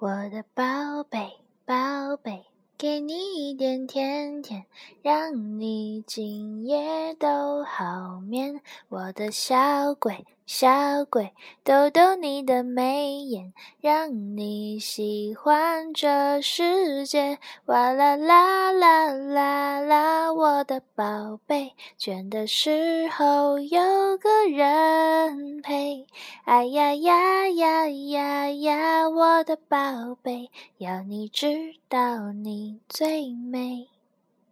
我的宝贝，宝贝，给你一点甜甜，让你今夜都好眠。我的小鬼，小鬼，逗逗你的眉眼，让你喜欢这世界。哇啦啦啦啦啦，我的宝贝，倦的时候有个人陪。哎呀呀呀呀呀，我的宝贝，要你知道你最美。